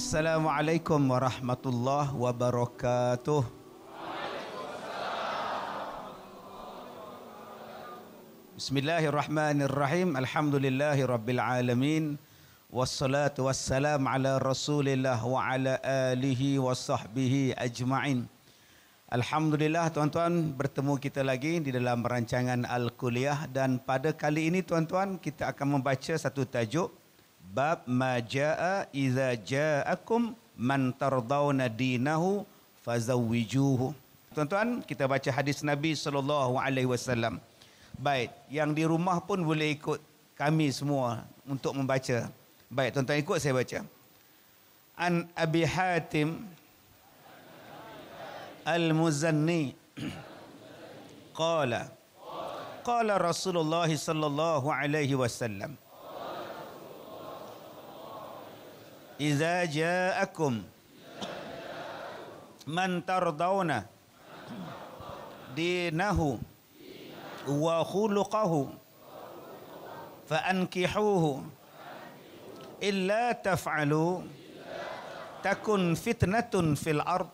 Assalamualaikum warahmatullahi wabarakatuh. Bismillahirrahmanirrahim. Alhamdulillahi rabbil alamin. Wassalatu wassalamu ala Rasulillah wa ala alihi wa sahbihi ajma'in. Alhamdulillah tuan-tuan, bertemu kita lagi di dalam rancangan Al-Kuliyyah, dan pada kali ini tuan-tuan kita akan membaca satu tajuk, Bab ma jaa iza jaakum man tardawna dinahu fazawwijuhu. Tuan-tuan, kita baca hadis Nabi SAW. Baik, yang di rumah pun boleh ikut kami semua untuk membaca. Baik, tuan-tuan ikut saya baca. An Abi Hatim Al Muzanni qala qala Rasulullah sallallahu alaihi wasallam idza ja'akum man tardawna dinahu wa khuluquhu fankihuhu illa taf'alu takun fitnatun fil ardh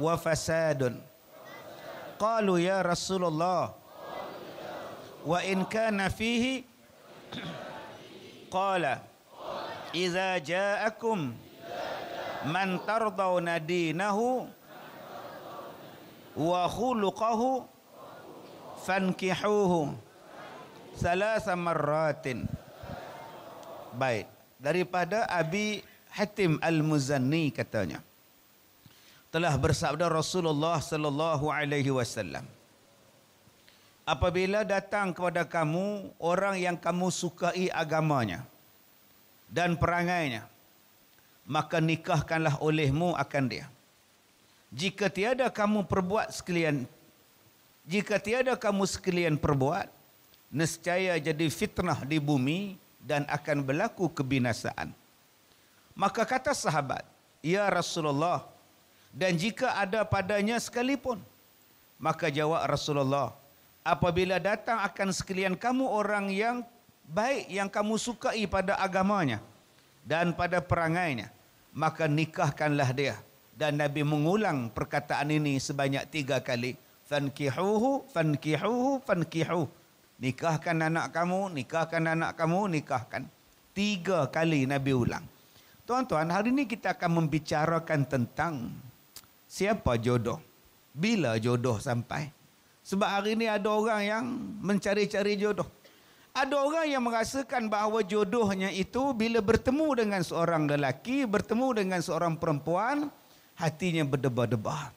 wa fasadun. Qalu ya Rasulullah wa in kana fihi. Qala idza ja'akum man tardawna dinahu wa khuluquhu fankihuhu 3 marratin. Baik, daripada Abi Hatim Al-Muzanni katanya, telah bersabda Rasulullah sallallahu alaihi wasallam, apabila datang kepada kamu orang yang kamu sukai agamanya dan perangainya, maka nikahkanlah olehmu akan dia. Jika tiada kamu sekalian perbuat, nescaya jadi fitnah di bumi dan akan berlaku kebinasaan. Maka kata sahabat, ya Rasulullah, dan jika ada padanya sekalipun. Maka jawab Rasulullah, apabila datang akan sekalian kamu orang yang baik yang kamu sukai pada agamanya dan pada perangainya, maka nikahkanlah dia. Dan Nabi mengulang perkataan ini sebanyak 3 kali. Fankihuhu, fankihuhu, fankihuhu. Nikahkan anak kamu. 3 kali Nabi ulang. Tuan-tuan, hari ini kita akan membicarakan tentang siapa jodoh? Bila jodoh sampai? Sebab hari ini ada orang yang mencari-cari jodoh. Ada orang yang merasakan bahawa jodohnya itu bila bertemu dengan seorang lelaki, bertemu dengan seorang perempuan, hatinya berdebar-debar.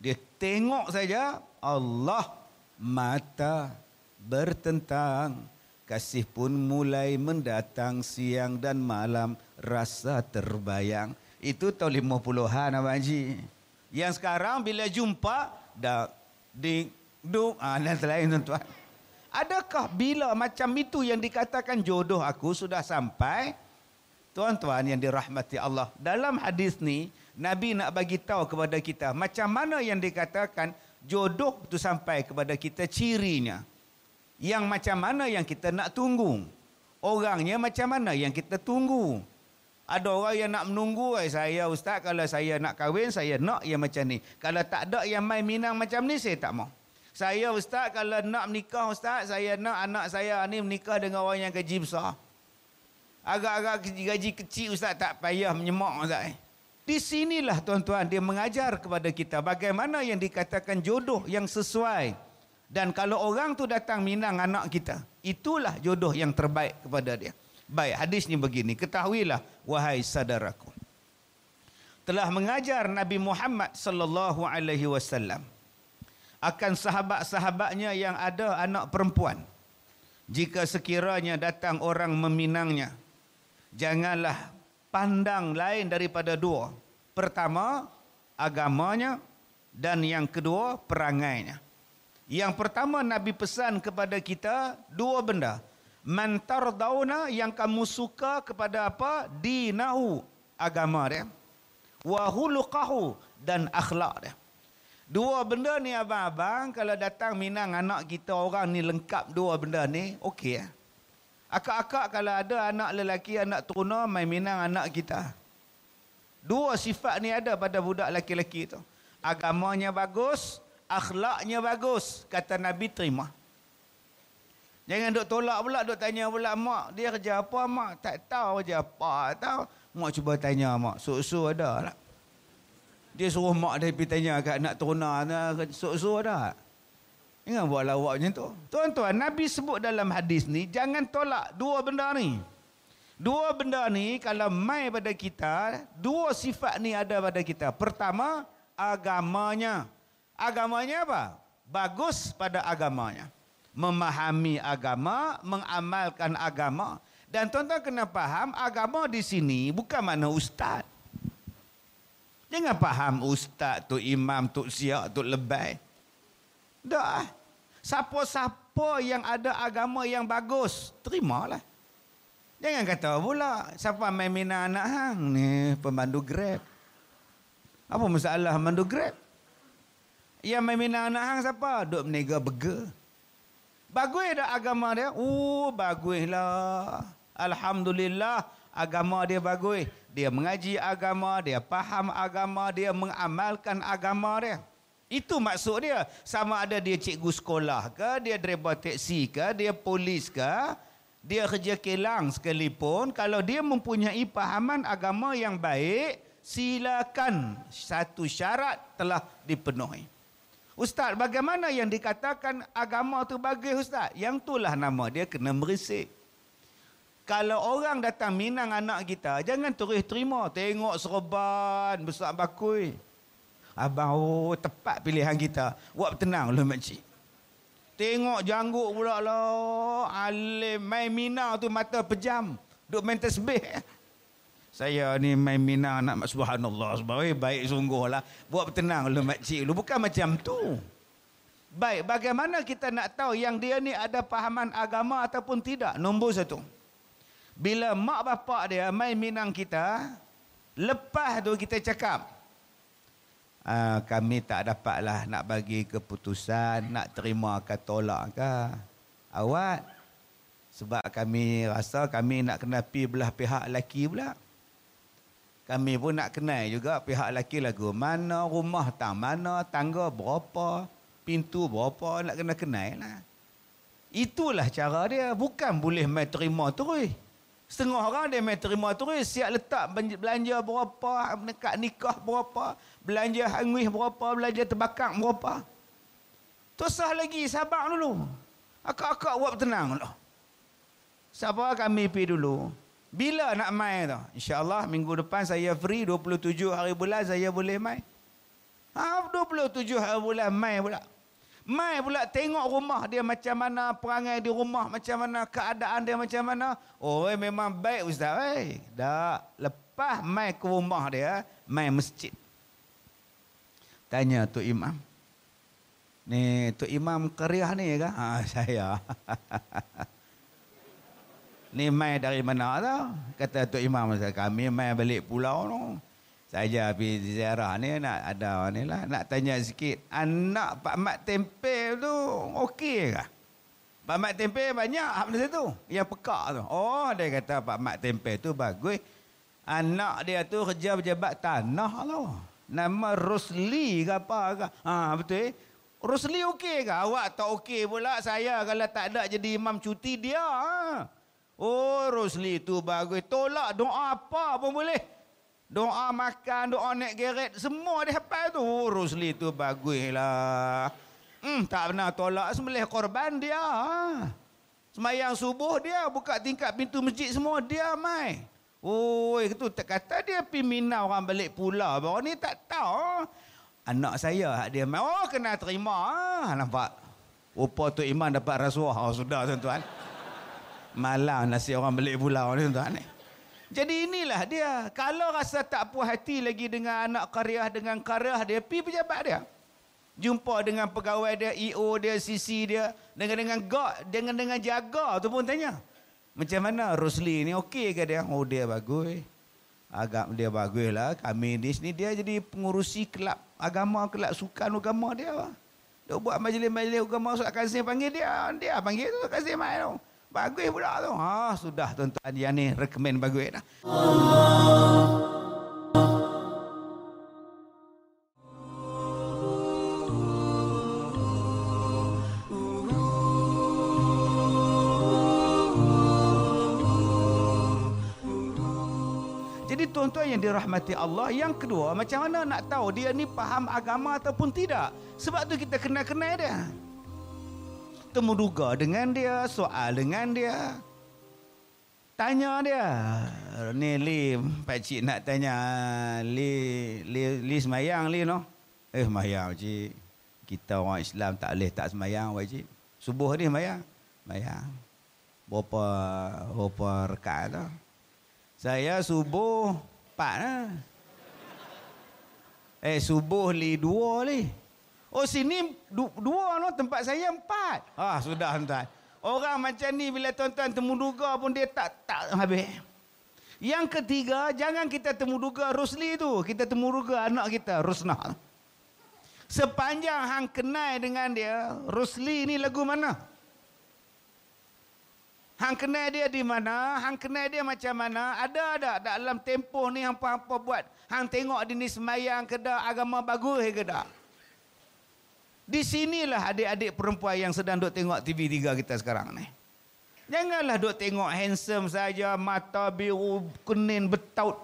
Dia tengok saja, Allah, mata bertentang. Kasih pun mulai mendatang, siang dan malam rasa terbayang. Itu tahun 50-an Abang Haji. Yang sekarang bila jumpa dah ding duk dan lain tuan-tuan. Adakah bila macam itu yang dikatakan jodoh aku sudah sampai? Tuan-tuan yang dirahmati Allah, dalam hadis ni Nabi nak bagi tahu kepada kita macam mana yang dikatakan jodoh tu sampai kepada kita, cirinya. Yang macam mana yang kita nak tunggu? Orangnya macam mana yang kita tunggu? Ada orang yang nak menunggu, saya ustaz kalau saya nak kahwin, saya nak yang macam ni. Kalau tak ada yang main minang macam ni, saya tak mau. Saya ustaz kalau nak menikah ustaz, saya nak anak saya ni menikah dengan orang yang gaji besar. Agak-agak gaji kecil ustaz tak payah menyemak ustaz. Di sinilah tuan-tuan dia mengajar kepada kita bagaimana yang dikatakan jodoh yang sesuai. Dan kalau orang tu datang minang anak kita, itulah jodoh yang terbaik kepada dia. Baik, hadisnya begini. Ketahuilah wahai saudaraku, telah mengajar Nabi Muhammad sallallahu alaihi wasallam akan sahabat-sahabatnya yang ada anak perempuan. Jika sekiranya datang orang meminangnya, janganlah pandang lain daripada 2. Pertama, agamanya, dan yang kedua, perangainya. Yang pertama Nabi pesan kepada kita 2 benda. Man tardawna, yang kamu suka kepada apa? Dinahu, agama dia. Wa khuluquhu, dan akhlak dia. 2 benda ni abang-abang, kalau datang minang anak kita orang ni lengkap 2 benda ni, okey. Akak-akak kalau ada anak lelaki, anak teruna, mai minang anak kita. Dua sifat ni ada pada budak lelaki-lelaki tu. Agamanya bagus, akhlaknya bagus. Kata Nabi, terima. Jangan duk tolak pula, duk tanya pula, mak dia kerja apa mak? Tak tahu je apa, tahu. Mak cuba tanya mak, suk-suk ada tak? Dia suruh mak dia pergi tanya kat anak teruna, suk-suk ada tak? Jangan buat lawak macam tu. Tuan-tuan, Nabi sebut dalam hadis ni, jangan tolak dua benda ni. Dua benda ni kalau mai pada kita, dua sifat ni ada pada kita. Pertama, agamanya. Agamanya apa? Bagus pada agamanya. Memahami agama, mengamalkan agama. Dan tuan-tuan kena faham, agama di sini bukan mana ustaz. Jangan faham ustaz tu imam, tu siak, tu lebay. Dah. Siapa-siapa yang ada agama yang bagus, terimalah. Jangan kata pula, siapa main minang anak hang ni, pemandu Grab. Apa masalah pemandu Grab? Yang main minang anak hang siapa? Duk meniaga burger. Bagus dah agama dia. Baguslah. Alhamdulillah, agama dia bagus. Dia mengaji agama, dia faham agama, dia mengamalkan agama dia. Itu maksud dia. Sama ada dia cikgu sekolah ke, dia driver teksi ke, dia polis ke, dia kerja kilang sekalipun, kalau dia mempunyai pahaman agama yang baik, silakan. Satu syarat telah dipenuhi. Ustaz, bagaimana yang dikatakan agama tu bagus ustaz? Yang itulah nama dia kena merisik. Kalau orang datang minang anak kita, jangan terus terima. Tengok serban besar bakui. Abang, tepat pilihan kita. Buat tenang lah makcik. Tengok janggut pula lah. Alim, main minang tu mata pejam. Duk main tasbih. Saya ni main minang nak subhanallah. Baik sungguh lah. Buat tenang lah makcik. Bukan macam tu. Baik, bagaimana kita nak tahu yang dia ni ada pahaman agama ataupun tidak? Nombor satu. Bila mak bapak dia main minang kita, lepas tu kita cakap, kami tak dapatlah nak bagi keputusan, nak terima ke tolak ke awak, sebab kami rasa kami nak kena pi belah pihak lelaki pula. Kami pun nak kenal juga pihak lelaki lagu mana, rumah tang mana, tangga berapa, pintu berapa, nak kena kenal lah. Itulah cara dia. Bukan boleh main terima terus. Setengah orang dia main terima terus, siap letak belanja berapa, dekat nikah berapa, belanja hanguih berapa, belanja terbakar berapa. Tosah lagi, sabar dulu. Akak-akak buat tenang dulu. Sabar, kami pergi dulu. Bila nak main tu? InsyaAllah minggu depan saya free, 27 hari bulan saya boleh main. 27 hari bulan main pula. Mai pula tengok rumah dia macam mana, perangai di rumah macam mana, keadaan dia macam mana. Memang baik ustaz. Dah. Lepas mai ke rumah dia, mai masjid. Tanya Tok Imam. Ni Tok Imam Kariah ni ke? Saya. Ni mai dari mana tau? Kata Tok Imam, kami mai balik pulau tu. Saja pergi ziarah ni, nak ada ni lah, nak tanya sikit, anak Pak Mat Tempe tu okey ke? Pak Mat Tempe banyak apa benda tu yang pekak tu. Dia kata Pak Mat Tempe tu bagus. Anak dia tu kerja pejabat tanah tu. Nama Rusli ke apa ke? Betul. Rusli okey ke? Awak tak okey pula. Saya kalau tak ada jadi imam cuti dia. Rusli tu bagus. Tolak doa apa pun boleh. Doa makan, doa naik geret, semua dia hafal tu. Rusli tu baguslah. Tak pernah tolak sembelih korban dia. Semayang subuh dia, buka tingkap pintu masjid semua dia mai. Itu tak kata dia pergi minang orang balik pula. Baru ni tak tahu. Anak saya dia mai. Kena terima. Nampak? Rupa Tok Imam dapat rasuah. Sudah tuan-tuan. Malam nasi orang balik pulau ni tuan-tuan ni. Jadi inilah dia. Kalau rasa tak puas hati lagi dengan anak karya, dengan karya dia, pergi pejabat dia. Jumpa dengan pegawai dia, EO dia, CC dia, dengan guard, dengan jaga tu pun tanya. Macam mana Rusli ni okey ke dia? Dia bagus. Agak dia bagus lah. Kami di sini dia jadi pengurusi kelab agama, kelab sukan agama dia. Dia buat majlis-majlis agama, Ustaz Kazim panggil dia. Dia panggil Ustaz Kazim main tu. Bagus pula tu. Ha, sudah tuan-tuan, yang ni recommend bagus dah. Jadi tuan-tuan yang dirahmati Allah, yang kedua, macam mana nak tahu dia ni faham agama ataupun tidak? Sebab tu kita kenal-kenal dia, temu duga dengan dia, soal dengan dia, tanya dia. Ni Lim, pakcik nak tanya Li semayang Li no? Eh semayang pakcik. Kita orang Islam tak boleh tak semayang pakcik. Subuh ni semayang. Semayang. Berapa rakaat tu? Saya subuh 4 lah. Subuh Li 2 Li. Oh sini 2 no, tempat saya 4. Ah sudah tuan-tuan. Orang macam ni bila tuan-tuan temuduga pun dia tak habis. Yang ketiga, jangan kita temuduga Rusli tu, kita temuduga anak kita Rusnah. Sepanjang hang kenal dengan dia, Rusli ni lagu mana? Hang kenal dia di mana? Hang kenal dia macam mana? Ada tak dalam tempoh ni hangpa-hangpa buat? Hang tengok dia ni semayang ke dak, agama bagus ke dak? Di sinilah adik-adik perempuan yang sedang duk tengok TV3 kita sekarang ni. Janganlah duk tengok handsome saja, mata biru, kuning betaut.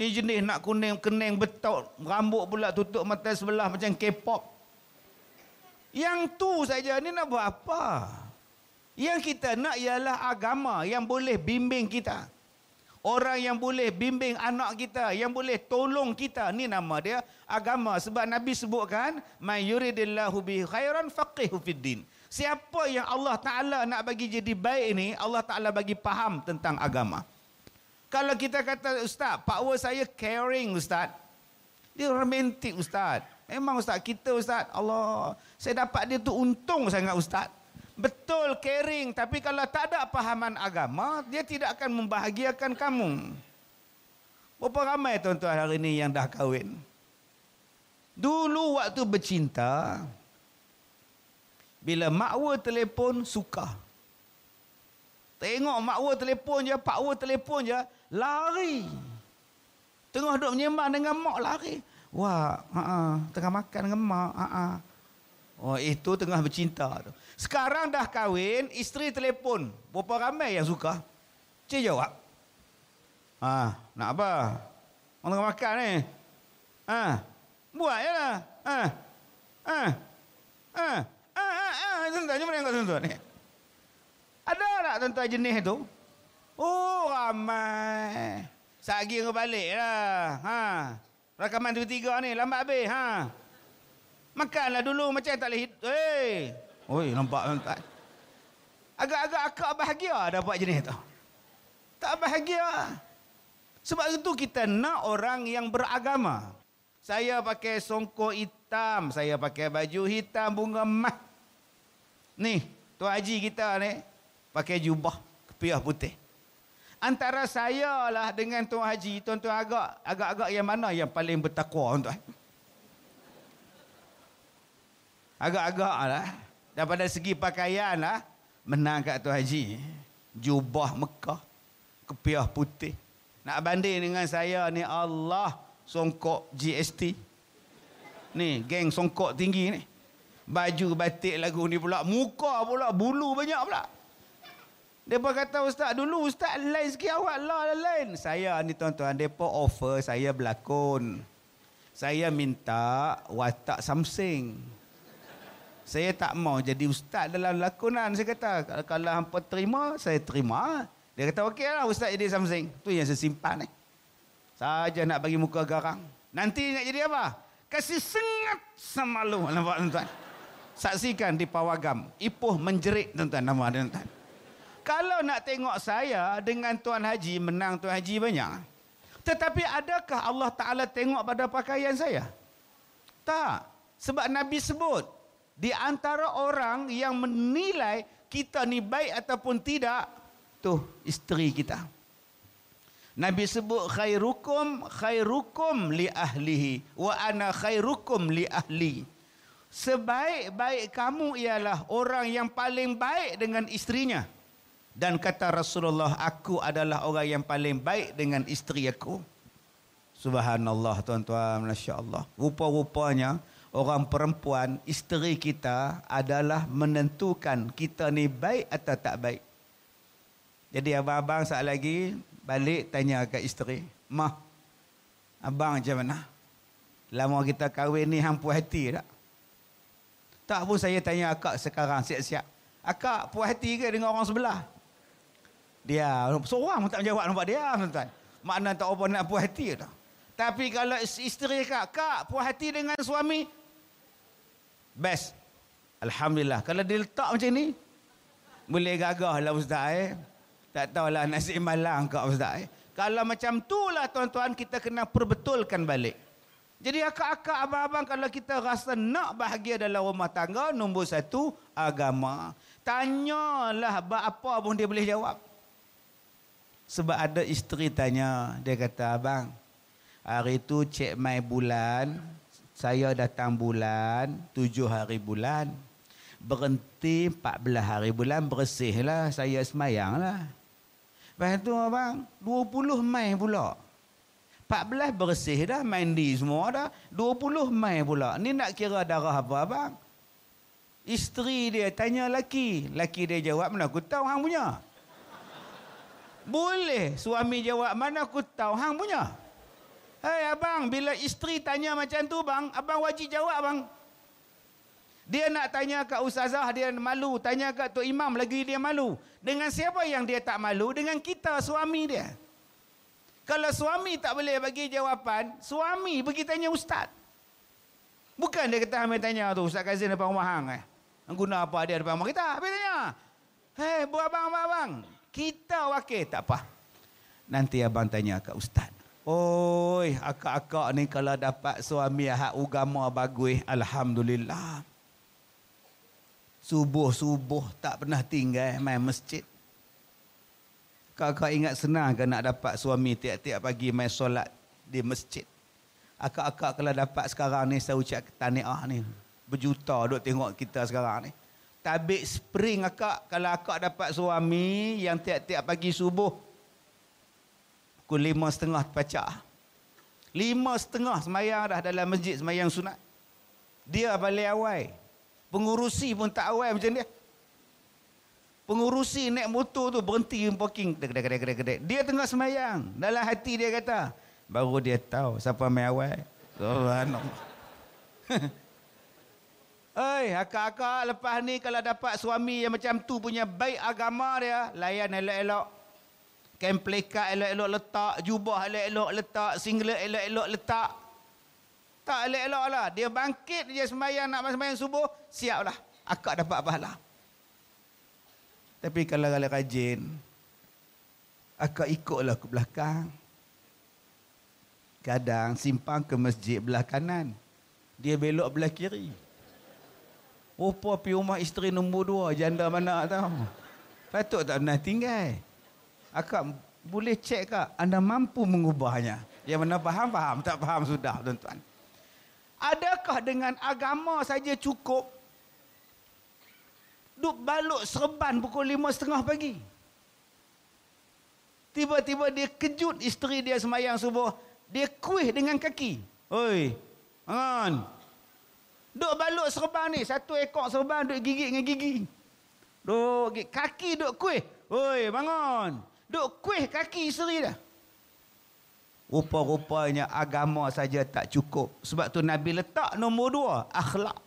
Ini jenis nak kuning betaut, rambut pula tutup mata sebelah macam K-pop. Yang tu saja ni nak buat apa? Yang kita nak ialah agama yang boleh bimbing kita. Orang yang boleh bimbing anak kita, yang boleh tolong kita, ni nama dia agama. Sebab Nabi sebutkan, may yuridillahu bihi khairan faqihu fid din. Siapa yang Allah Taala nak bagi jadi baik ni, Allah Taala bagi faham tentang agama. Kalau kita kata, ustaz, power saya caring ustaz. Dia romantik ustaz. Memang ustaz, kita ustaz, Allah, saya dapat dia tu untung sangat ustaz. Betul caring, tapi kalau tak ada pahaman agama, dia tidak akan membahagiakan kamu. Berapa ramai tuan-tuan hari ini yang dah kahwin? Dulu waktu bercinta, bila makwa telefon suka. Tengok makwa telefon je, pakwa telefon je, lari. Tengah duduk menyembang dengan mak, lari. Wah, tengah makan dengan mak, Oh, itu tengah bercinta tu. Sekarang dah kahwin, isteri telefon. Berapa ramai yang suka? Cik jawab. Ha, nak apa? Orang tengah makan ni. Ha, buat je lah. Tuan-tuan, jom tengok tuan-tuan ni. Ada tak tuan-tuan jenis tu? Oh, ramai. Sagi kau balik lah. Ha, rakaman 2-3 ni, lambat habis. Ha. Makanlah dulu macam tak boleh hidup. Hey. Oi, nampak tak? Agak-agak akak bahagia dapat jenis tu. Tak bahagia. Sebab itu kita nak orang yang beragama. Saya pakai songkok hitam, saya pakai baju hitam bunga mah. Ni, tuan haji kita ni pakai jubah kepiah putih. Antara saya lah dengan tuan haji, tuan-tuan agak-agak yang mana yang paling bertakwa tuan? Agak-agak lah. Daripada segi pakaian lah, menang kat Tuan Haji. Jubah Mekah, kepiah putih. Nak banding dengan saya ni, Allah, songkok GST. Ni, geng songkok tinggi ni. Baju batik lagu ni pula, muka pula, bulu banyak pula. Mereka kata, ustaz, dulu ustaz lain sikit, awak lah lain. Saya ni tuan-tuan, mereka offer saya berlakon. Saya minta watak Samsung. Saya tak mau jadi ustaz dalam lakonan. Saya kata, kalau hampa terima, saya terima. Dia kata, okey lah ustaz jadi something. Tu yang saya simpan ni. Saja nak bagi muka garang. Nanti nak jadi apa? Kasih sengat sama lu. Nampak tuan-tuan? Saksikan di Pawagam. Ipoh menjerit tuan-tuan. Nama dia tuan-tuan. Kalau nak tengok saya dengan Tuan Haji, menang Tuan Haji banyak. Tetapi adakah Allah Ta'ala tengok pada pakaian saya? Tak. Sebab Nabi sebut, di antara orang yang menilai kita ni baik ataupun tidak, tu isteri kita. Nabi sebut, khairukum khairukum li ahlihi wa ana khairukum li ahli. sebaik-baik kamu ialah orang yang paling baik dengan isterinya. Dan kata Rasulullah, aku adalah orang yang paling baik dengan isteri aku. Subhanallah tuan-tuan, Masya Allah. Rupa-rupanya orang perempuan, isteri kita adalah menentukan kita ni baik atau tak baik. Jadi abang-abang saat lagi balik tanya ke isteri, "Mah, abang macam mana? Lama kita kahwin ni hampu hati tak?" Tak pun saya tanya akak sekarang siap-siap. Akak puas hati ke dengan orang sebelah? Dia seorang pun tak menjawab, nampak dia tuan-tuan. Makna tak apa nak puas hati dah. Tapi kalau isteri kak, "Kak puas hati dengan suami?" Best. Alhamdulillah. Kalau dia letak macam ni, boleh gagah lah ustaz eh. Tak tahulah nasib malang kak ustaz eh. Kalau macam tu lah tuan-tuan, kita kena perbetulkan balik. Jadi akak-akak, abang-abang, kalau kita rasa nak bahagia dalam rumah tangga, nombor satu, agama. Tanyalah apa pun dia boleh jawab. Sebab ada isteri tanya, dia kata, "Abang, hari tu cik mai bulan, saya datang bulan, 7 hari bulan, berhenti 14 hari bulan, bersih lah, saya semayang lah. Lepas tu abang, 20 Mei pula. 14 bersih dah, mandi semua dah. 20 Mei pula. Ni nak kira darah apa abang?" Isteri dia tanya laki. Laki dia jawab, "Mana aku tahu hang punya?" Boleh suami jawab, "Mana aku tahu hang punya?" Hai abang, bila isteri tanya macam tu bang, abang wajib jawab bang. Dia nak tanya kat ustazah, dia malu. Tanya kat tok imam, lagi dia malu. Dengan siapa yang dia tak malu? Dengan kita, suami dia. Kalau suami tak boleh bagi jawapan, suami pergi tanya ustaz. Bukan dia kata hang tanya tu, Ustaz Kazim depan rumah hang eh. Hang guna apa dia depan rumah kita? Habis tanya. "Hei, buat abang-abang, kita wakil tak apa. Nanti abang tanya kat ustaz." Oi, akak-akak ni kalau dapat suami hak agama bagus, alhamdulillah. Subuh-subuh tak pernah tinggal main masjid. Akak-akak ingat senang ke nak dapat suami tiap-tiap pagi main solat di masjid? Akak-akak kalau dapat sekarang ni, saya ucap tahniah ni. Berjuta duk tengok kita sekarang ni. Tabik spring akak, kalau akak dapat suami yang tiap-tiap pagi subuh, pukul 5:30 pacak. 5:30 semayang dah dalam masjid, semayang sunat. Dia balik awal. Pengurusi pun tak awal macam dia. Pengurusi naik motor tu berhenti parking. Dia tengah semayang. Dalam hati dia kata, baru dia tahu siapa main awal. Oi, akak-akak lepas ni kalau dapat suami yang macam tu punya baik agama dia, layan elok-elok. Kain pelikat elok-elok letak, jubah elok-elok letak, singlet elok-elok letak. Tak elok-elok lah. Dia bangkit, dia semayang, nak semayang subuh, siap lah. Akak dapat pahala. Tapi kalau rajin, akak ikutlah ke belakang. Kadang simpang ke masjid belah kanan, dia belok belah kiri. Rupa pergi rumah isteri nombor 2, janda mana tahu. Patut tak pernah tinggal. Akak boleh cek kak, anda mampu mengubahnya. Yang mana faham, faham. Tak faham, sudah tuan-tuan. Adakah dengan agama saja cukup? Duk balut serban pukul 5:30 pagi. Tiba-tiba dia kejut isteri dia semayang subuh. Dia kuih dengan kaki. "Oi, angan. Duk balut serban ni. Satu ekor serban duk gigit dengan gigi. Duk gigit. Kaki duk kuih. "Oi, bangun." Duk kuih kaki isteri dah. Rupa-rupanya agama saja tak cukup. Sebab tu Nabi letak nombor 2, akhlak.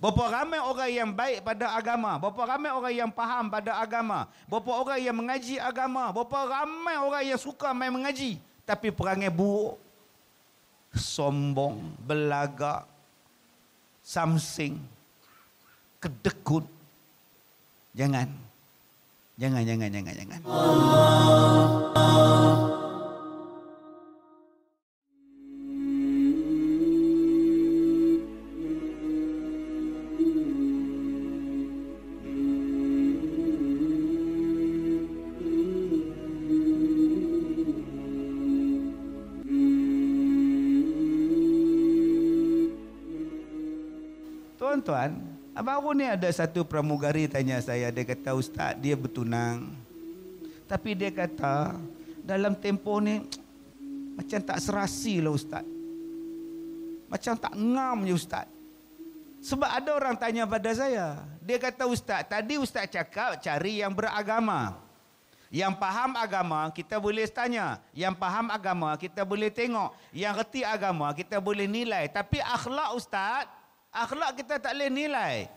Berapa ramai orang yang baik pada agama. Berapa ramai orang yang faham pada agama. Berapa orang yang mengaji agama. Berapa ramai orang yang suka main mengaji. Tapi perangai buruk. Sombong. Belagak. Samsing. Kedekut. Jangan. Jangan. Allah. Tuan-tuan, baru ni ada satu pramugari tanya saya. Dia kata, Ustaz, dia bertunang. Tapi dia kata, dalam tempoh ni, macam tak serasi lah Ustaz. Macam tak ngam je Ustaz. Sebab ada orang tanya pada saya. Dia kata, Ustaz, tadi Ustaz cakap cari yang beragama. Yang faham agama, kita boleh tanya. Yang faham agama, kita boleh tengok. Yang reti agama, kita boleh nilai. Tapi akhlak Ustaz, akhlak kita tak boleh nilai.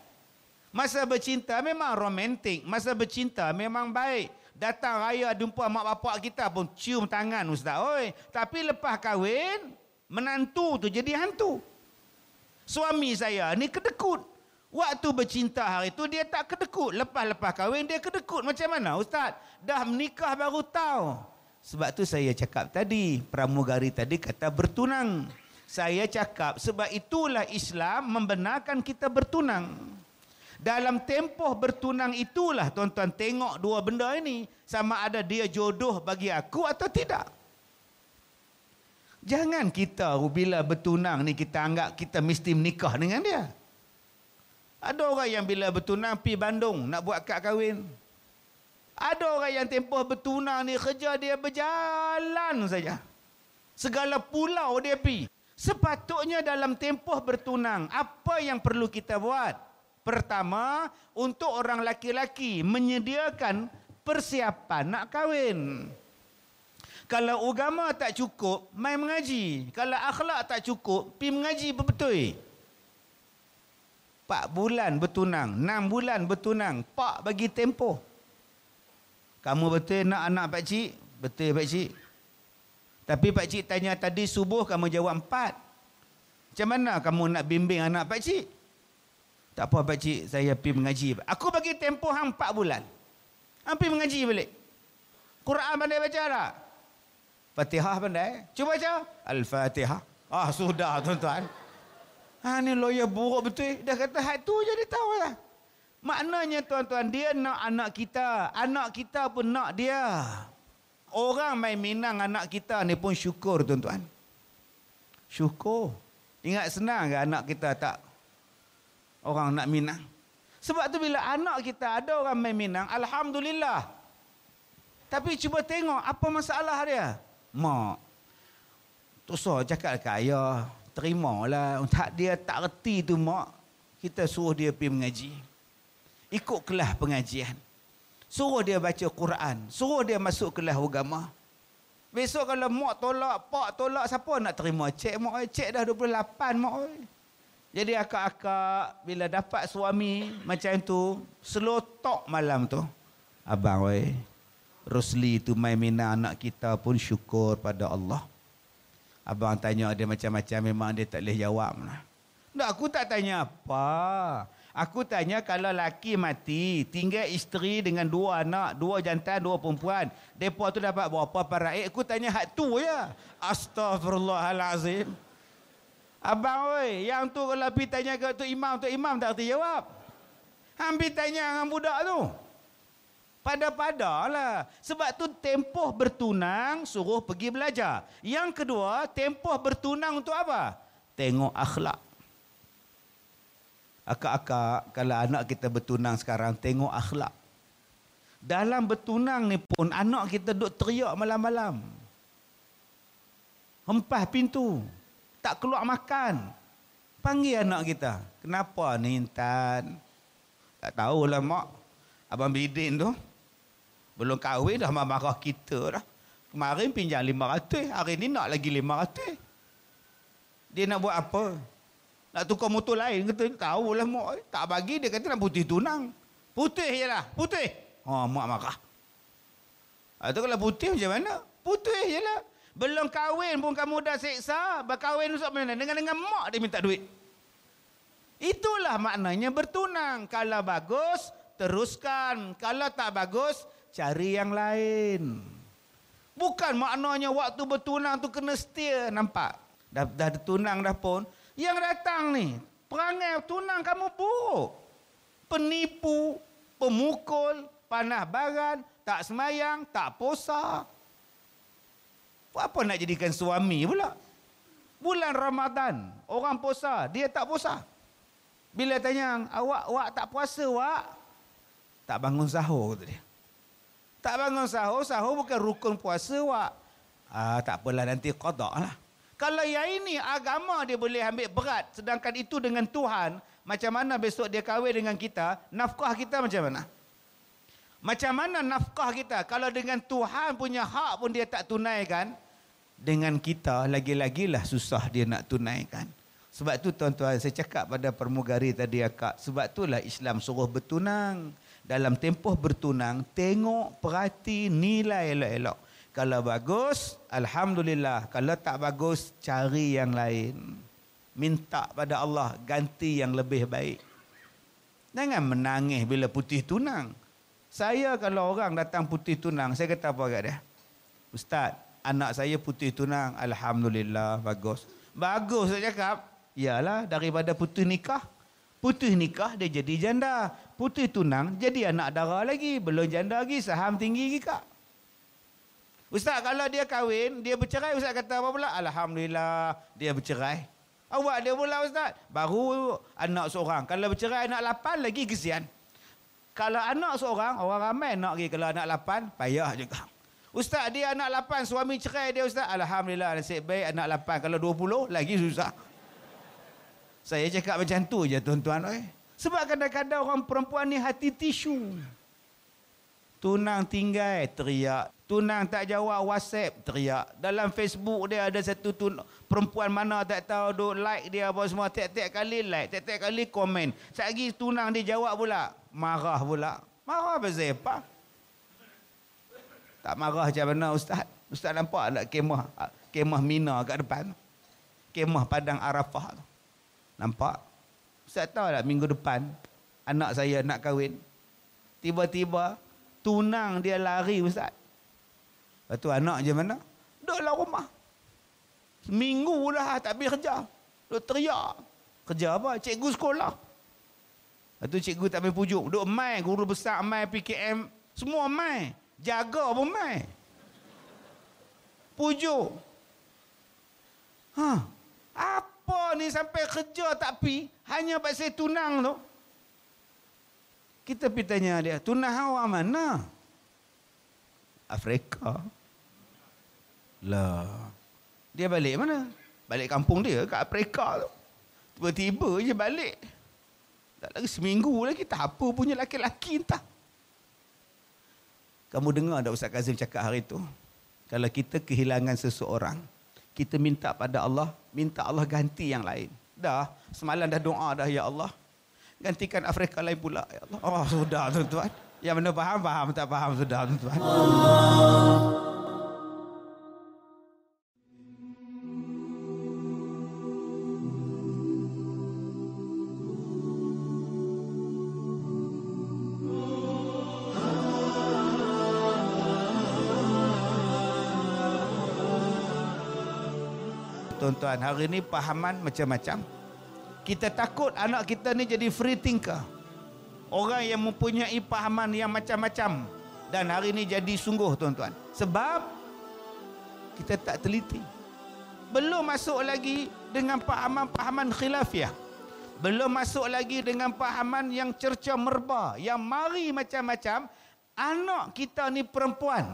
Masa bercinta memang romantik. Masa bercinta memang baik. Datang raya jumpa mak bapak kita pun cium tangan Ustaz. Oi. Tapi lepas kahwin, menantu tu jadi hantu. Suami saya ni kedekut. Waktu bercinta hari tu dia tak kedekut. Lepas-lepas kahwin dia kedekut. Macam mana Ustaz? Dah menikah baru tahu. Sebab tu saya cakap tadi, pramugari tadi kata bertunang. Saya cakap sebab itulah Islam membenarkan kita bertunang. Dalam tempoh bertunang itulah tuan-tuan tengok dua benda ini. Sama ada dia jodoh bagi aku atau tidak. Jangan kita bila bertunang ni kita anggap kita mesti menikah dengan dia. Ada orang yang bila bertunang pergi Bandung nak buat kad kahwin. Ada orang yang tempoh bertunang ni kerja dia berjalan saja. Segala pulau dia pergi. Sepatutnya dalam tempoh bertunang, apa yang perlu kita buat? Pertama, untuk orang laki-laki menyediakan persiapan nak kahwin. Kalau agama tak cukup, mai mengaji. Kalau akhlak tak cukup, pergi mengaji betul-betul. 4 bulan bertunang, 6 bulan bertunang. Pak bagi tempoh. Kamu betul nak anak pakcik? Betul pakcik. Tapi pakcik tanya tadi subuh, kamu jawab 4. Macam mana kamu nak bimbing anak pakcik? Tak apa pakcik, saya pergi mengaji. Aku bagi tempoh hang 4 bulan. Hang pergi mengaji balik. Quran pandai baca tak? Fatihah pandai. Cuba baca. Al-Fatihah. Ah sudah tuan-tuan. Ha ni lawyer buruk betul. Dia kata hak tu je dia tahu lah. Maknanya tuan-tuan, dia nak anak kita. Anak kita pun nak dia. Orang main minang anak kita ni pun syukur tuan-tuan. Syukur. Ingat senang ke anak kita tak? Orang nak minang. Sebab tu bila anak kita ada orang main minang, Alhamdulillah. Tapi cuba tengok apa masalah dia. Mak, Tuso cakap dekat ayah, terima lah. Tak, dia tak reti tu mak. Kita suruh dia pergi mengaji. Ikut kelas pengajian. Suruh dia baca Quran. Suruh dia masuk kelas agama. Besok kalau mak tolak, pak tolak, siapa nak terima? Cik mak, cik dah 28 mak. Jadi akak-akak bila dapat suami macam tu, slow talk malam tu. Abang oi, Rosli tu main minang anak kita pun syukur pada Allah. Abang tanya dia macam-macam, memang dia tak boleh jawab lah. Tak, aku tak tanya apa. Aku tanya kalau laki mati, tinggal isteri dengan 2 anak, 2 jantan, 2 perempuan. Mereka tu dapat berapa paraik? Aku tanya hak tu je. Astaghfirullahalazim. Abang oi, yang tu kalau pergi tanya ke tu imam tak reti jawab. Hang pergi tanya dengan budak tu. Pada-padalah. Sebab tu tempoh bertunang suruh pergi belajar. Yang kedua, tempoh bertunang untuk apa? Tengok akhlak. Akak-akak, kalau anak kita bertunang sekarang, tengok akhlak. Dalam bertunang ni pun anak kita duk teriak malam-malam. Hempas pintu. Tak keluar makan. Panggil anak kita. Kenapa ni Intan? Tak tahulah mak. Abang Bidin tu belum kahwin dah marah kita dah. Kemarin pinjam 500, hari ni nak lagi 500. Dia nak buat apa? Nak tukar motor lain kata, tahulah mak. Tak bagi, dia kata nak putih tunang. Putih je lah, putih. Oh, mak marah. Itu kalau putih macam mana? Putih je lah. Belum kahwin pun kamu dah seksa, berkahwin usap macam mana? Dengan mak dia minta duit. Itulah maknanya bertunang. Kalau bagus, teruskan. Kalau tak bagus, cari yang lain. Bukan maknanya waktu bertunang tu kena setia. Nampak? Dah bertunang dah pun. Yang datang ni, perangai tunang kamu buruk. Penipu, pemukul, panah baran, tak semayang, tak puasa. Apa nak jadikan suami pula? Bulan Ramadan, orang puasa, dia tak puasa. Bila tanya, awak tak puasa wak? Tak bangun sahur, kata dia. Tak bangun sahur, sahur bukan rukun puasa wak. Tak apalah, nanti qada lah. Kalau yang ini agama dia boleh ambil berat, sedangkan itu dengan Tuhan, macam mana besok dia kahwin dengan kita, nafkah kita macam mana? Macam mana nafkah kita? Kalau dengan Tuhan punya hak pun dia tak tunaikan, dengan kita lagi-lagilah susah dia nak tunaikan. Sebab tu tuan-tuan, saya cakap pada permugari tadi akak, sebab itulah Islam suruh bertunang. Dalam tempoh bertunang, tengok, perhati, nilai elok-elok. Kalau bagus, alhamdulillah. Kalau tak bagus, cari yang lain. Minta pada Allah ganti yang lebih baik. Jangan menangis bila putih tunang. Saya kalau orang datang putih tunang, saya kata apa kat dia? Ustaz, anak saya putih tunang, alhamdulillah, bagus. Bagus saya cakap. Yalah, daripada putih nikah. Putih nikah dia jadi janda. Putih tunang jadi anak dara lagi. Belum janda lagi, saham tinggi lagi kak. Ustaz, kalau dia kahwin, dia bercerai, ustaz kata apa pula? Alhamdulillah, dia bercerai. Awak dia pula ustaz, baru anak seorang. Kalau bercerai anak 8 lagi kesian. Kalau anak seorang, orang ramai nak lagi. Kalau anak 8, payah juga. Ustaz, dia anak 8, suami cerai dia ustaz. Alhamdulillah, nasib baik anak 8. Kalau 20, lagi susah. Saya cakap macam tu je tuan-tuan. Sebab kadang-kadang orang perempuan ni hati tisu. Tunang tinggal, teriak. Tunang tak jawab WhatsApp, teriak. Dalam Facebook dia ada satu perempuan mana tak tahu, duk like dia apa semua. Tiap-tiap kali like, tiap-tiap kali komen. Sekali tunang dia jawab pula, marah pula. Marah pasal apa? Tak marah macam mana ustaz? Ustaz nampak tak kemah? Kemah Mina kat depan. Kemah Padang Arafah. Nampak? Ustaz tahu tak minggu depan, anak saya nak kahwin. Tiba-tiba, tunang dia lari ustaz. Lepas tu anak je mana? Duduk dalam rumah. Seminggu dah tak pergi kerja. Duduk teriak. Kerja apa? Cikgu sekolah. Lepas tu cikgu tak pergi pujuk. Duduk mai, guru besar mai, PKM. Semua mai. Jaga pun mai. Pujuk. Apa ni sampai kerja tak pergi? Hanya pasal tunang tu. Kita pergi tanya dia, tunang awak mana? Afrika lah. Dia balik mana? Balik kampung dia kat Afrika tu. Tiba-tiba je balik. Tak lagi seminggu lagi. Tak apa punya laki-laki entah. Kamu dengar tak Ustaz Kazim cakap hari tu? Kalau kita kehilangan seseorang, kita minta pada Allah, minta Allah ganti yang lain. Dah semalam dah doa dah, ya Allah gantikan Afrika lain pula, ya Allah. Oh sudah tuan-tuan. Yang mana faham, faham. Tak faham, sudah tuan-tuan. Tuan-tuan, hari ni pahaman macam-macam. Kita takut anak kita ni jadi free thinker. Orang yang mempunyai pahaman yang macam-macam. Dan hari ini jadi sungguh tuan-tuan. Sebab kita tak teliti. Belum masuk lagi dengan pahaman-pahaman khilafiyah. Belum masuk lagi dengan pahaman yang cerca merba. Yang mari macam-macam. Anak kita ni perempuan.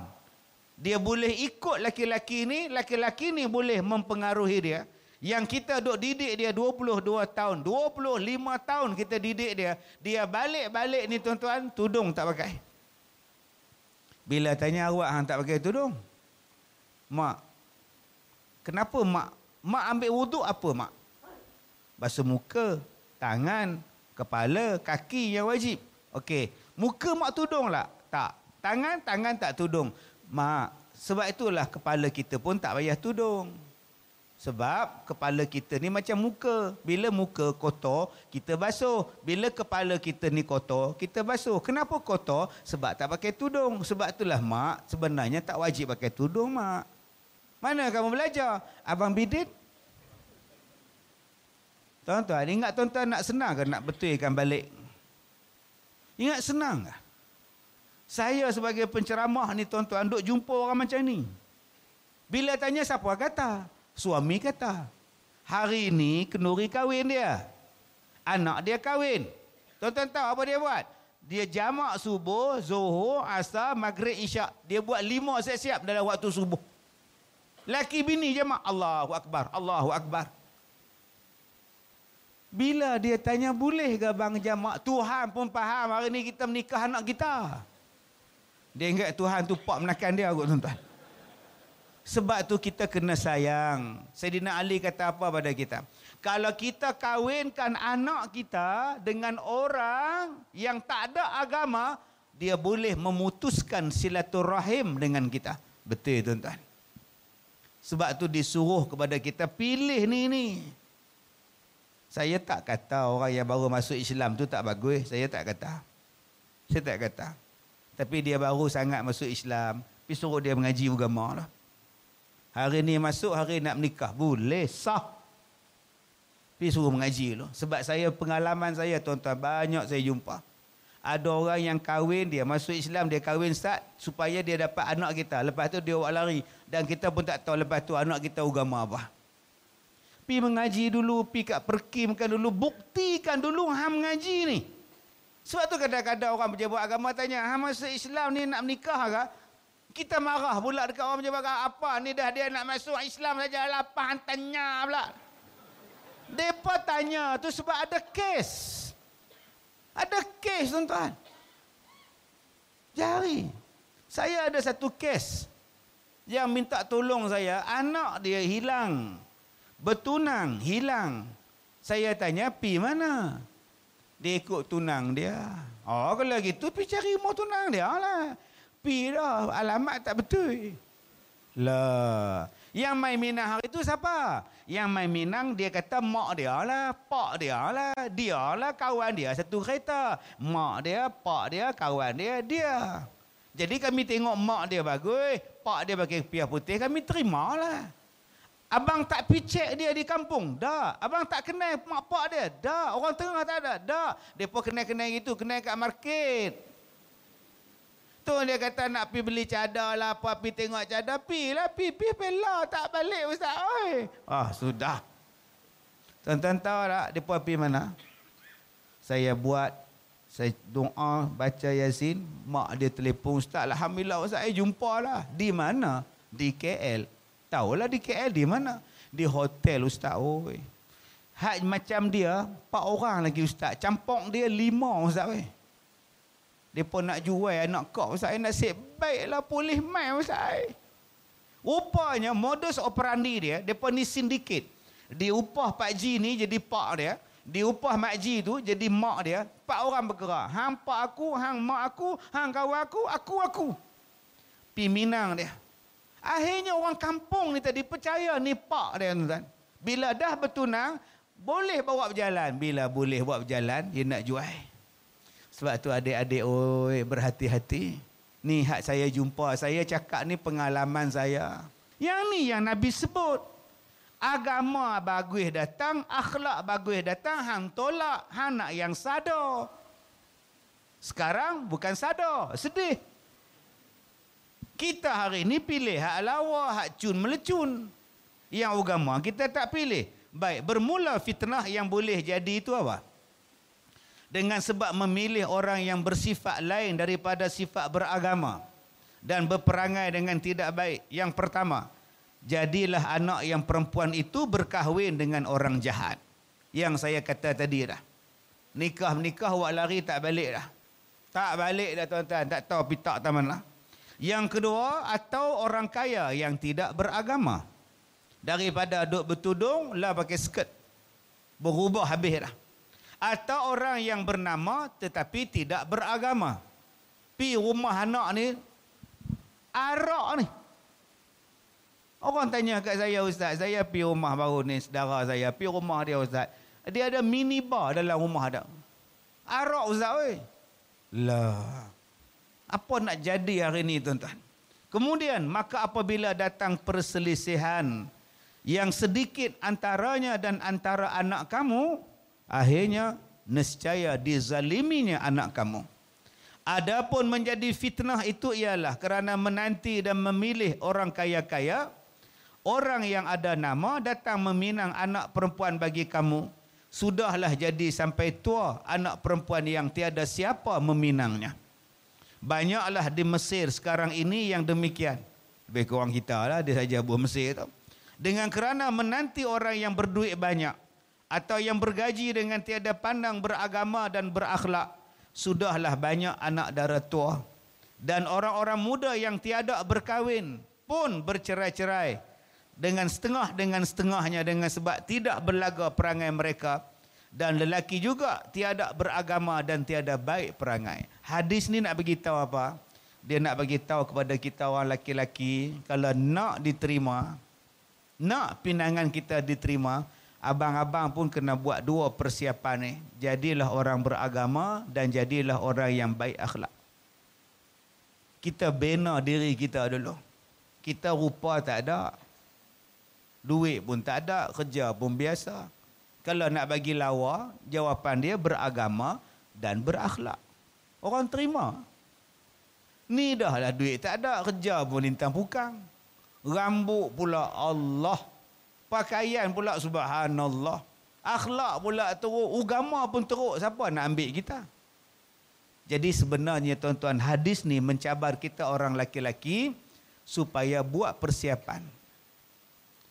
Dia boleh ikut laki-laki ni. Laki-laki ni boleh mempengaruhi dia. Yang kita duk didik dia 22 tahun, 25 tahun kita didik dia. Dia balik-balik ni tuan-tuan, tudung tak pakai. Bila tanya awak hang tak pakai tudung? Mak. Kenapa mak? Mak ambil wuduk apa mak? Basuh muka, tangan, kepala, kaki yang wajib. Okey, muka mak tudung lah? Tak. Tangan tak tudung. Mak, sebab itulah kepala kita pun tak payah tudung. Sebab kepala kita ni macam muka. Bila muka kotor, kita basuh. Bila kepala kita ni kotor, kita basuh. Kenapa kotor? Sebab tak pakai tudung. Sebab itulah mak, sebenarnya tak wajib pakai tudung mak. Mana kamu belajar? Abang Bidin? Tuan-tuan, ingat tuan-tuan nak senang ke nak betulkan balik? Ingat senang ke? Saya sebagai penceramah ni tuan-tuan, duk jumpa orang macam ni. Bila tanya siapa kata? Suami kata. Hari ni kenduri kahwin dia. anak dia kahwin. Tuan-tuan tahu apa dia buat? Dia jamak subuh, zuhur, asar, maghrib, isyak. Dia buat 5 siap-siap dalam waktu subuh. Laki bini jamak. Allahu Akbar, Allahu Akbar. Bila dia tanya, boleh ke bang jamak? Tuhan pun faham hari ni kita menikah anak kita. Dia ingat Tuhan tu pak menakan dia kot, tuan-tuan. Sebab tu kita kena sayang. Sayyidina Ali kata apa pada kita? Kalau kita kahwinkan anak kita dengan orang yang tak ada agama, dia boleh memutuskan silaturahim dengan kita. Betul, tuan-tuan. Sebab tu disuruh kepada kita pilih ni. Saya tak kata orang yang baru masuk Islam tu tak bagus. Saya tak kata. Tapi dia baru sangat masuk Islam. Tapi suruh dia mengaji agama lah. Hari ni masuk, hari nak menikah. Boleh, sah. Tapi suruh mengaji lah. Sebab saya, pengalaman saya, tuan-tuan, banyak saya jumpa. Ada orang yang kahwin, dia masuk Islam, dia kahwin Ustaz, supaya dia dapat anak kita. Lepas tu dia buat lari. Dan kita pun tak tahu lepas tu anak kita agama apa. Pi mengaji dulu, pi kat Perkimkan dulu, buktikan dulu hang mengaji ni. Sebab tu kadang-kadang orang pejabat agama tanya, hang masuk Islam ni nak menikah ke? Kita marah pula dekat orang pejabat agama, apa ni dah dia nak masuk Islam saja lah, hang tanya pula. Depa tanya tu sebab ada kes. Ada kes, tuan-tuan. Jari. Saya ada satu kes yang minta tolong saya, anak dia hilang. Bertunang, hilang. Saya tanya, pi mana? Dia ikut tunang dia. Oh, kalau gitu, pi cari rumah tunang dia lah. Pi dah, alamat tak betul. Lah. Yang main Minang hari tu siapa? Yang main Minang, dia kata mak dia lah, pak dia lah, dia lah, kawan dia satu kereta. Mak dia, pak dia, kawan dia, dia. Jadi kami tengok mak dia bagus, pak dia pakai piah putih, kami terima lah. Abang tak picek dia di kampung? Dah. Abang tak kenal mak pak dia? Dah. Orang Tengah tak ada? Dah. Mereka kenal-kenal gitu, kenal kat market. Tu dia kata nak pergi beli cadar lah, apa, pergi tengok cadar, pergi lah, pergi pelah, tak balik Ustaz, oi. Ah, sudah. Tuan-tuan tahu tak, mereka pergi mana? Saya buat, saya doa, baca Yasin, mak dia telefon, Ustaz, alhamdulillah Ustaz, saya jumpa lah. Di mana? Di KL. Tahulah di KL di mana? Di hotel Ustaz. Oi. Hak macam dia, 4 orang lagi Ustaz. Campong dia 5 Ustaz. Oi. Depa nak jual anak kau Ustaz. Nasib baiklah polis mai Ustaz. Rupanya modus operandi dia, depa ni sindiket. Diupah Pak Ji ni jadi pak dia. Diupah Mak Ji tu jadi mak dia. 4 orang bergerak. Hang pak aku, hang mak aku, hang kawan aku. Pi Minang dia. Akhirnya orang kampung ni tadi percaya ni pak dia, tuan-tuan. Bila dah bertunang, boleh bawa berjalan. Bila boleh bawa berjalan, dia nak jual. Sebab tu adik-adik, oi, berhati-hati. Ni hak saya jumpa. Saya cakap ni pengalaman saya. Yang ni yang Nabi sebut. Agama bagus datang, akhlak bagus datang, hang tolak, hang nak yang sadar. Sekarang bukan sadar, sedih. Kita hari ni pilih hak lawa, hak cun melecun. Yang agama kita tak pilih. Baik, bermula fitnah yang boleh jadi itu apa? Dengan sebab memilih orang yang bersifat lain daripada sifat beragama dan berperangai dengan tidak baik. Yang pertama, jadilah anak yang perempuan itu berkahwin dengan orang jahat. Yang saya kata tadi dah. Nikah-menikah, awak lari tak balik dah. Tak balik dah, tuan-tuan. Tak tahu pitak taman lah. Yang kedua, atau orang kaya yang tidak beragama. Daripada duduk bertudung, lah pakai skirt. Berubah habis dah. Atau orang yang bernama tetapi tidak beragama. Pi rumah anak ni, arak ni. Orang tanya kat saya, Ustaz, saya pi rumah baru ni, saudara saya. Pi rumah dia, Ustaz. Dia ada minibar dalam rumah dia. Arak, Ustaz, weh. Lah. Apa nak jadi hari ini, tuan-tuan? Kemudian, maka apabila datang perselisihan yang sedikit antaranya dan antara anak kamu, akhirnya nescaya dizaliminya anak kamu. Adapun menjadi fitnah itu ialah kerana menanti dan memilih orang kaya-kaya, orang yang ada nama datang meminang anak perempuan bagi kamu. sudahlah jadi sampai tua anak perempuan yang tiada siapa meminangnya. Banyaklah di Mesir sekarang ini yang demikian. Lebih kurang kita lah, dia saja buah Mesir tu. Dengan kerana menanti orang yang berduit banyak atau yang bergaji dengan tiada pandang beragama dan berakhlak, sudahlah banyak anak dara tua. Dan orang-orang muda yang tiada berkahwin pun bercerai-cerai. Dengan setengah dengan setengahnya dengan sebab tidak berlaga perangai mereka, dan lelaki juga tiada beragama dan tiada baik perangai. Hadis ni nak bagi tahu apa? Dia nak bagi tahu kepada kita orang lelaki-lelaki, kalau nak diterima, nak pinangan kita diterima, abang-abang pun kena buat dua persiapan ni. Jadilah orang beragama dan jadilah orang yang baik akhlak. Kita bina diri kita dulu. Kita rupa tak ada, duit pun tak ada, kerja pun biasa. Kalau nak bagi lawa, jawapan dia beragama dan berakhlak. Orang terima. Ni dah lah duit tak ada, kerja pun lintang pukang. Rambut pula Allah, pakaian pula subhanallah, akhlak pula teruk, agama pun teruk. Siapa nak ambil kita? Jadi sebenarnya tuan-tuan, hadis ni mencabar kita orang lelaki-lelaki supaya buat persiapan.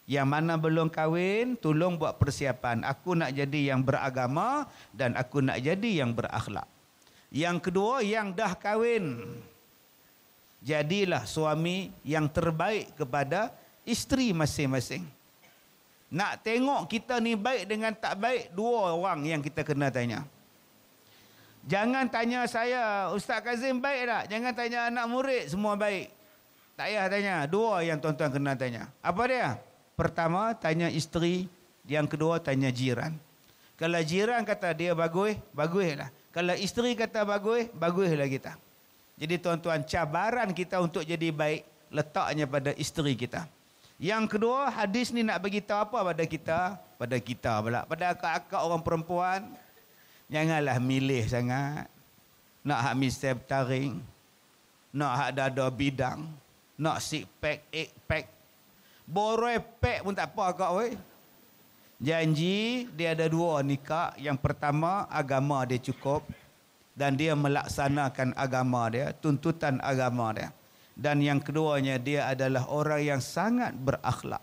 Yang mana belum kahwin, tolong buat persiapan. Aku nak jadi yang beragama dan aku nak jadi yang berakhlak. Yang kedua, yang dah kahwin, jadilah suami yang terbaik kepada isteri masing-masing. Nak tengok kita ni baik dengan tak baik, dua orang yang kita kena tanya. Jangan tanya saya, Ustaz Kazim baik tak? Jangan tanya anak murid semua baik. Tak payah tanya. Dua yang tuan-tuan kena tanya. Apa dia? Pertama, tanya isteri. Yang kedua, tanya jiran. Kalau jiran kata dia bagus, baguslah. Kalau isteri kata bagus, baguslah kita. Jadi tuan-tuan, cabaran kita untuk jadi baik letaknya pada isteri kita. Yang kedua, hadis ni nak bagi tahu apa pada kita? Pada kita pula, pada akak-akak orang perempuan, janganlah milih sangat. Nak hak misal taring, nak hak dada bidang, nak six pack, eight pack, boroi pek pun tak apa kak weh. Janji dia ada dua ni kak. Yang pertama, agama dia cukup dan dia melaksanakan agama dia, tuntutan agama dia. Dan yang keduanya, dia adalah orang yang sangat berakhlak.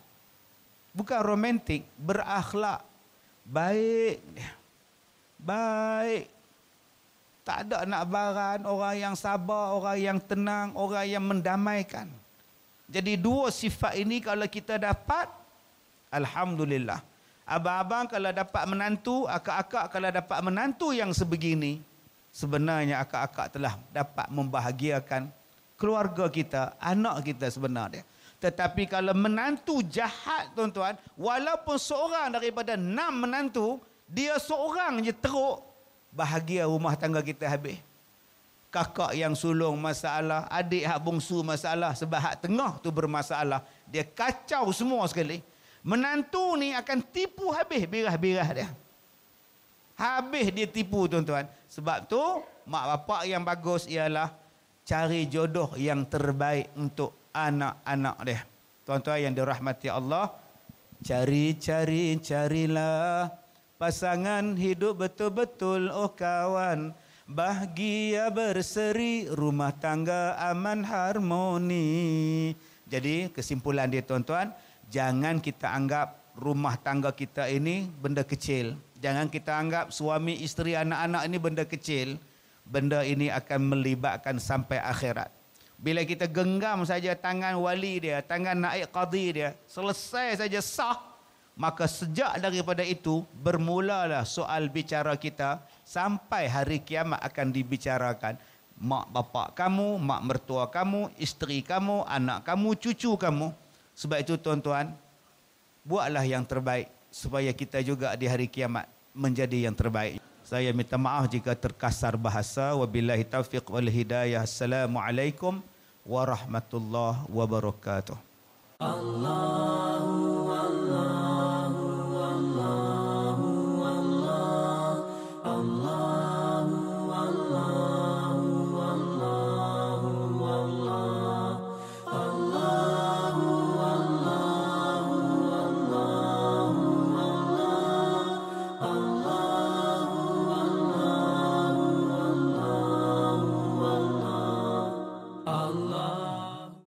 Bukan romantik, berakhlak. Baik dia. Baik. Tak ada nak baran, orang yang sabar, orang yang tenang, orang yang mendamaikan. Jadi dua sifat ini kalau kita dapat, alhamdulillah. Abang-abang kalau dapat menantu, akak-akak kalau dapat menantu yang sebegini, sebenarnya akak-akak telah dapat membahagiakan keluarga kita, anak kita sebenarnya. Tetapi kalau menantu jahat tuan-tuan, walaupun seorang daripada 6 menantu, dia seorang je teruk, bahagia rumah tangga kita habis. Kakak yang sulung masalah, adik hak bongsu masalah, sebab hak tengah tu bermasalah. Dia kacau semua sekali. Menantu ni akan tipu habis birah-birah dia. Habis dia tipu tuan-tuan. Sebab tu mak bapak yang bagus ialah cari jodoh yang terbaik untuk anak-anak dia. Tuan-tuan yang dirahmati Allah, carilah pasangan hidup betul-betul, oh kawan. Bahagia berseri, rumah tangga aman harmoni. Jadi kesimpulan dia tuan-tuan, jangan kita anggap rumah tangga kita ini benda kecil. Jangan kita anggap suami, isteri, anak-anak ini benda kecil. Benda ini akan melibatkan sampai akhirat. Bila kita genggam saja tangan wali dia, tangan naib qadi dia, selesai saja sah, maka sejak daripada itu bermulalah soal bicara kita sampai hari kiamat akan dibicarakan. Mak bapak kamu, mak mertua kamu, isteri kamu, anak kamu, cucu kamu. Sebab itu tuan-tuan, buatlah yang terbaik supaya kita juga di hari kiamat menjadi yang terbaik. Saya minta maaf jika terkasar bahasa. Wabillahi taufiq wal hidayah. Assalamualaikum warahmatullahi wabarakatuh. Allah.